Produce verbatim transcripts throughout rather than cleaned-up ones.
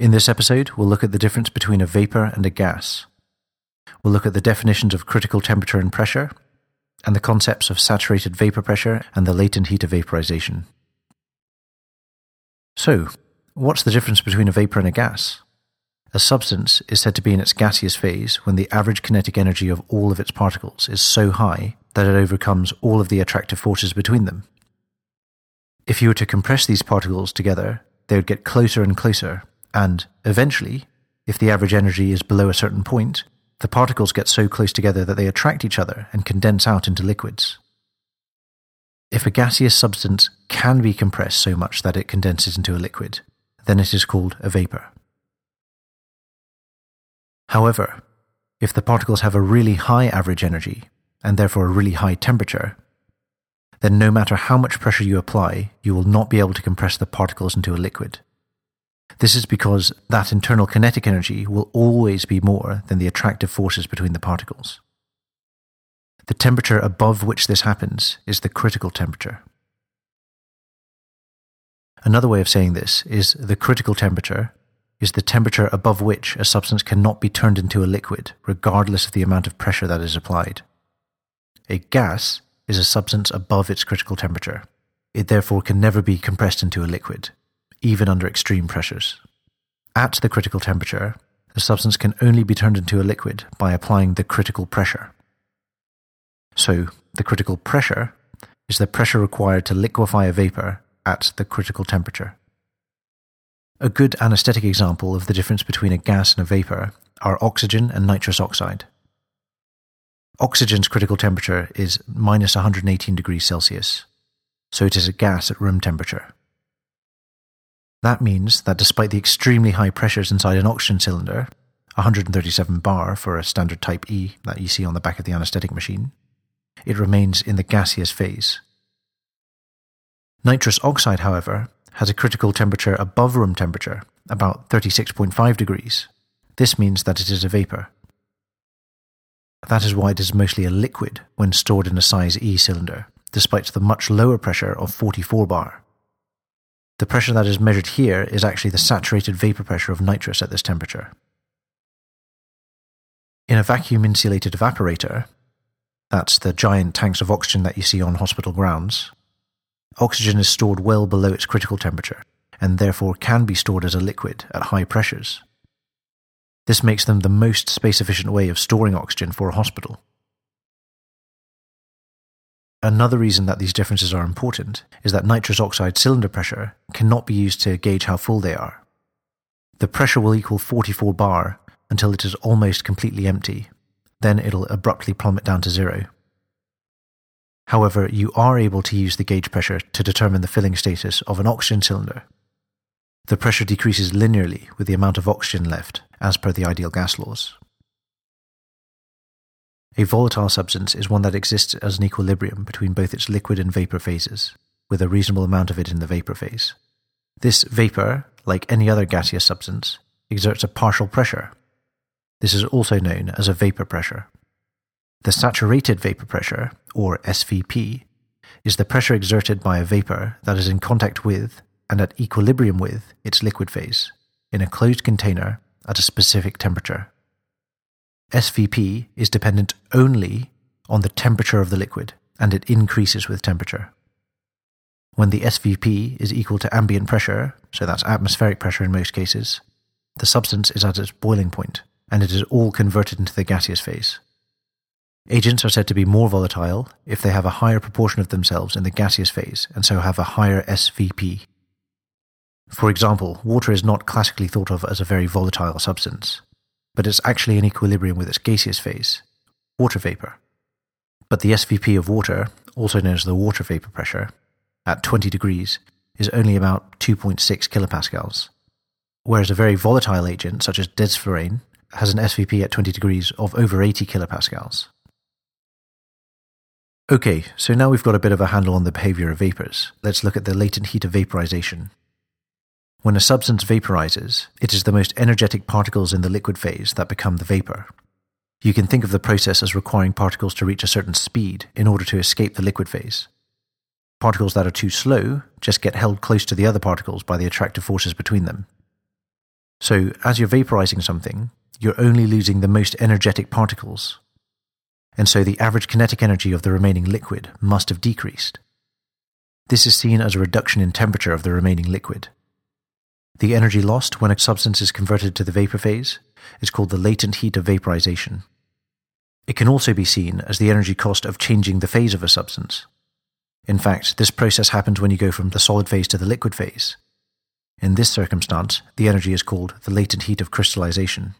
In this episode, we'll look at the difference between a vapor and a gas. We'll look at the definitions of critical temperature and pressure, and the concepts of saturated vapor pressure and the latent heat of vaporization. So, what's the difference between a vapor and a gas? A substance is said to be in its gaseous phase when the average kinetic energy of all of its particles is so high that it overcomes all of the attractive forces between them. If you were to compress these particles together, they would get closer and closer, and, eventually, if the average energy is below a certain point, the particles get so close together that they attract each other and condense out into liquids. If a gaseous substance can be compressed so much that it condenses into a liquid, then it is called a vapor. However, if the particles have a really high average energy, and therefore a really high temperature, then no matter how much pressure you apply, you will not be able to compress the particles into a liquid. This is because that internal kinetic energy will always be more than the attractive forces between the particles. The temperature above which this happens is the critical temperature. Another way of saying this is the critical temperature is the temperature above which a substance cannot be turned into a liquid, regardless of the amount of pressure that is applied. A gas is a substance above its critical temperature. It therefore can never be compressed into a liquid, even under extreme pressures. At the critical temperature, a substance can only be turned into a liquid by applying the critical pressure. So, the critical pressure is the pressure required to liquefy a vapor at the critical temperature. A good anesthetic example of the difference between a gas and a vapor are oxygen and nitrous oxide. Oxygen's critical temperature is minus one hundred eighteen degrees Celsius, so it is a gas at room temperature. That means that despite the extremely high pressures inside an oxygen cylinder, one hundred thirty-seven bar for a standard type E that you see on the back of the anesthetic machine, it remains in the gaseous phase. Nitrous oxide, however, has a critical temperature above room temperature, about thirty-six point five degrees. This means that it is a vapor. That is why it is mostly a liquid when stored in a size E cylinder, despite the much lower pressure of forty-four bar. The pressure that is measured here is actually the saturated vapor pressure of nitrous at this temperature. In a vacuum-insulated evaporator, that's the giant tanks of oxygen that you see on hospital grounds, oxygen is stored well below its critical temperature, and therefore can be stored as a liquid at high pressures. This makes them the most space-efficient way of storing oxygen for a hospital. Another reason that these differences are important is that nitrous oxide cylinder pressure cannot be used to gauge how full they are. The pressure will equal forty-four bar until it is almost completely empty, then it'll abruptly plummet down to zero. However, you are able to use the gauge pressure to determine the filling status of an oxygen cylinder. The pressure decreases linearly with the amount of oxygen left, as per the ideal gas laws. A volatile substance is one that exists as an equilibrium between both its liquid and vapor phases, with a reasonable amount of it in the vapor phase. This vapor, like any other gaseous substance, exerts a partial pressure. This is also known as a vapor pressure. The saturated vapor pressure, or S V P, is the pressure exerted by a vapor that is in contact with, and at equilibrium with, its liquid phase, in a closed container at a specific temperature. S V P is dependent only on the temperature of the liquid, and it increases with temperature. When the S V P is equal to ambient pressure, so that's atmospheric pressure in most cases, the substance is at its boiling point, and it is all converted into the gaseous phase. Agents are said to be more volatile if they have a higher proportion of themselves in the gaseous phase, and so have a higher S V P. For example, water is not classically thought of as a very volatile substance, but it's actually in equilibrium with its gaseous phase, water vapour. But the S V P of water, also known as the water vapour pressure, at twenty degrees, is only about two point six kilopascals, whereas a very volatile agent, such as desflurane, has an S V P at twenty degrees of over eighty kilopascals. Okay, so now we've got a bit of a handle on the behaviour of vapours. Let's look at the latent heat of vaporisation. When a substance vaporizes, it is the most energetic particles in the liquid phase that become the vapor. You can think of the process as requiring particles to reach a certain speed in order to escape the liquid phase. Particles that are too slow just get held close to the other particles by the attractive forces between them. So as you're vaporizing something, you're only losing the most energetic particles. And so the average kinetic energy of the remaining liquid must have decreased. This is seen as a reduction in temperature of the remaining liquid. The energy lost when a substance is converted to the vapor phase is called the latent heat of vaporization. It can also be seen as the energy cost of changing the phase of a substance. In fact, this process happens when you go from the solid phase to the liquid phase. In this circumstance, the energy is called the latent heat of crystallization.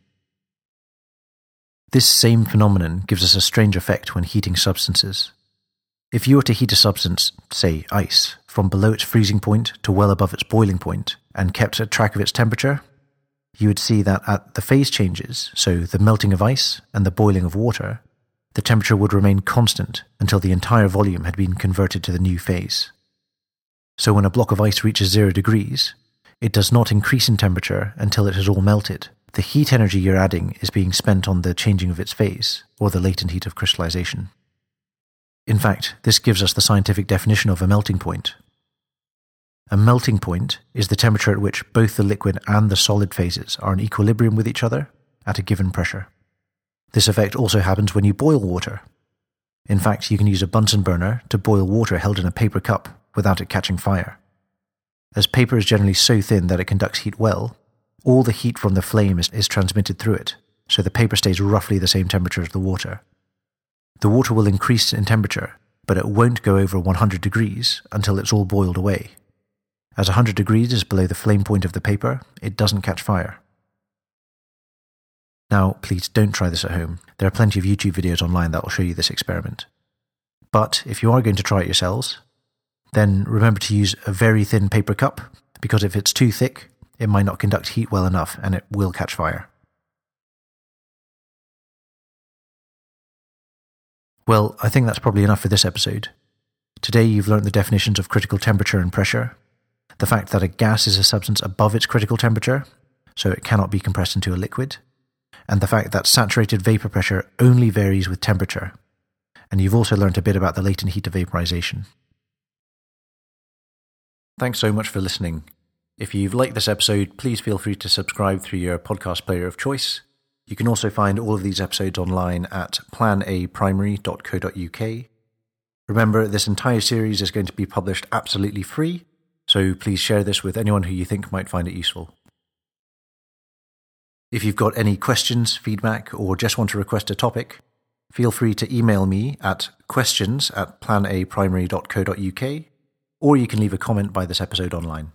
This same phenomenon gives us a strange effect when heating substances. If you were to heat a substance, say ice, from below its freezing point to well above its boiling point, and kept a track of its temperature, you would see that at the phase changes, so the melting of ice and the boiling of water, the temperature would remain constant until the entire volume had been converted to the new phase. So when a block of ice reaches zero degrees, it does not increase in temperature until it has all melted. The heat energy you're adding is being spent on the changing of its phase, or the latent heat of crystallization. In fact, this gives us the scientific definition of a melting point. A melting point is the temperature at which both the liquid and the solid phases are in equilibrium with each other at a given pressure. This effect also happens when you boil water. In fact, you can use a Bunsen burner to boil water held in a paper cup without it catching fire. As paper is generally so thin that it conducts heat well, all the heat from the flame is, is transmitted through it, so the paper stays roughly the same temperature as the water. The water will increase in temperature, but it won't go over one hundred degrees until it's all boiled away. As one hundred degrees is below the flame point of the paper, it doesn't catch fire. Now, please don't try this at home. There are plenty of YouTube videos online that will show you this experiment. But if you are going to try it yourselves, then remember to use a very thin paper cup, because if it's too thick, it might not conduct heat well enough and it will catch fire. Well, I think that's probably enough for this episode. Today you've learnt the definitions of critical temperature and pressure, the fact that a gas is a substance above its critical temperature, so it cannot be compressed into a liquid, and the fact that saturated vapor pressure only varies with temperature. And you've also learnt a bit about the latent heat of vaporization. Thanks so much for listening. If you've liked this episode, please feel free to subscribe through your podcast player of choice. You can also find all of these episodes online at plan a primary dot co dot u k. Remember, this entire series is going to be published absolutely free, so please share this with anyone who you think might find it useful. If you've got any questions, feedback, or just want to request a topic, feel free to email me at questions at plan a primary dot co dot u k, or you can leave a comment by this episode online.